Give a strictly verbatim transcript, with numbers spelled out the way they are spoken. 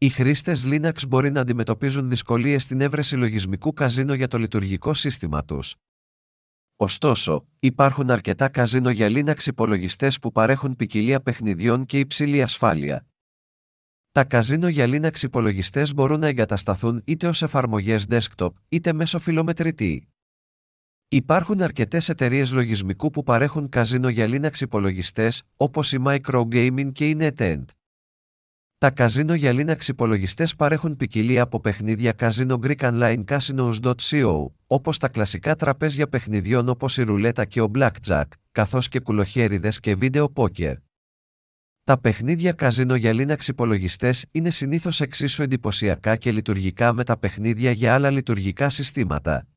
Οι χρήστες Linux μπορεί να αντιμετωπίζουν δυσκολίες στην έβρεση λογισμικού καζίνο για το λειτουργικό σύστημα τους. Ωστόσο, υπάρχουν αρκετά καζίνο για Linux υπολογιστές που παρέχουν ποικιλία παιχνιδιών και υψηλή ασφάλεια. Τα καζίνο για Linux υπολογιστές μπορούν να εγκατασταθούν είτε ως εφαρμογές desktop, είτε μέσω φιλομετρητή. Υπάρχουν αρκετές εταιρείες λογισμικού που παρέχουν καζίνο για Linux υπολογιστές, όπως η Microgaming και η NetEnt. Τα καζίνο για Linux υπολογιστές παρέχουν ποικιλία από παιχνίδια καζίνο greek online casinos dot co, όπως τα κλασικά τραπέζια παιχνιδιών όπως η ρουλέτα και ο blackjack, καθώς και κουλοχέριδες και βίντεο πόκερ. Τα παιχνίδια καζίνο για Linux υπολογιστές είναι συνήθως εξίσου εντυπωσιακά και λειτουργικά με τα παιχνίδια για άλλα λειτουργικά συστήματα.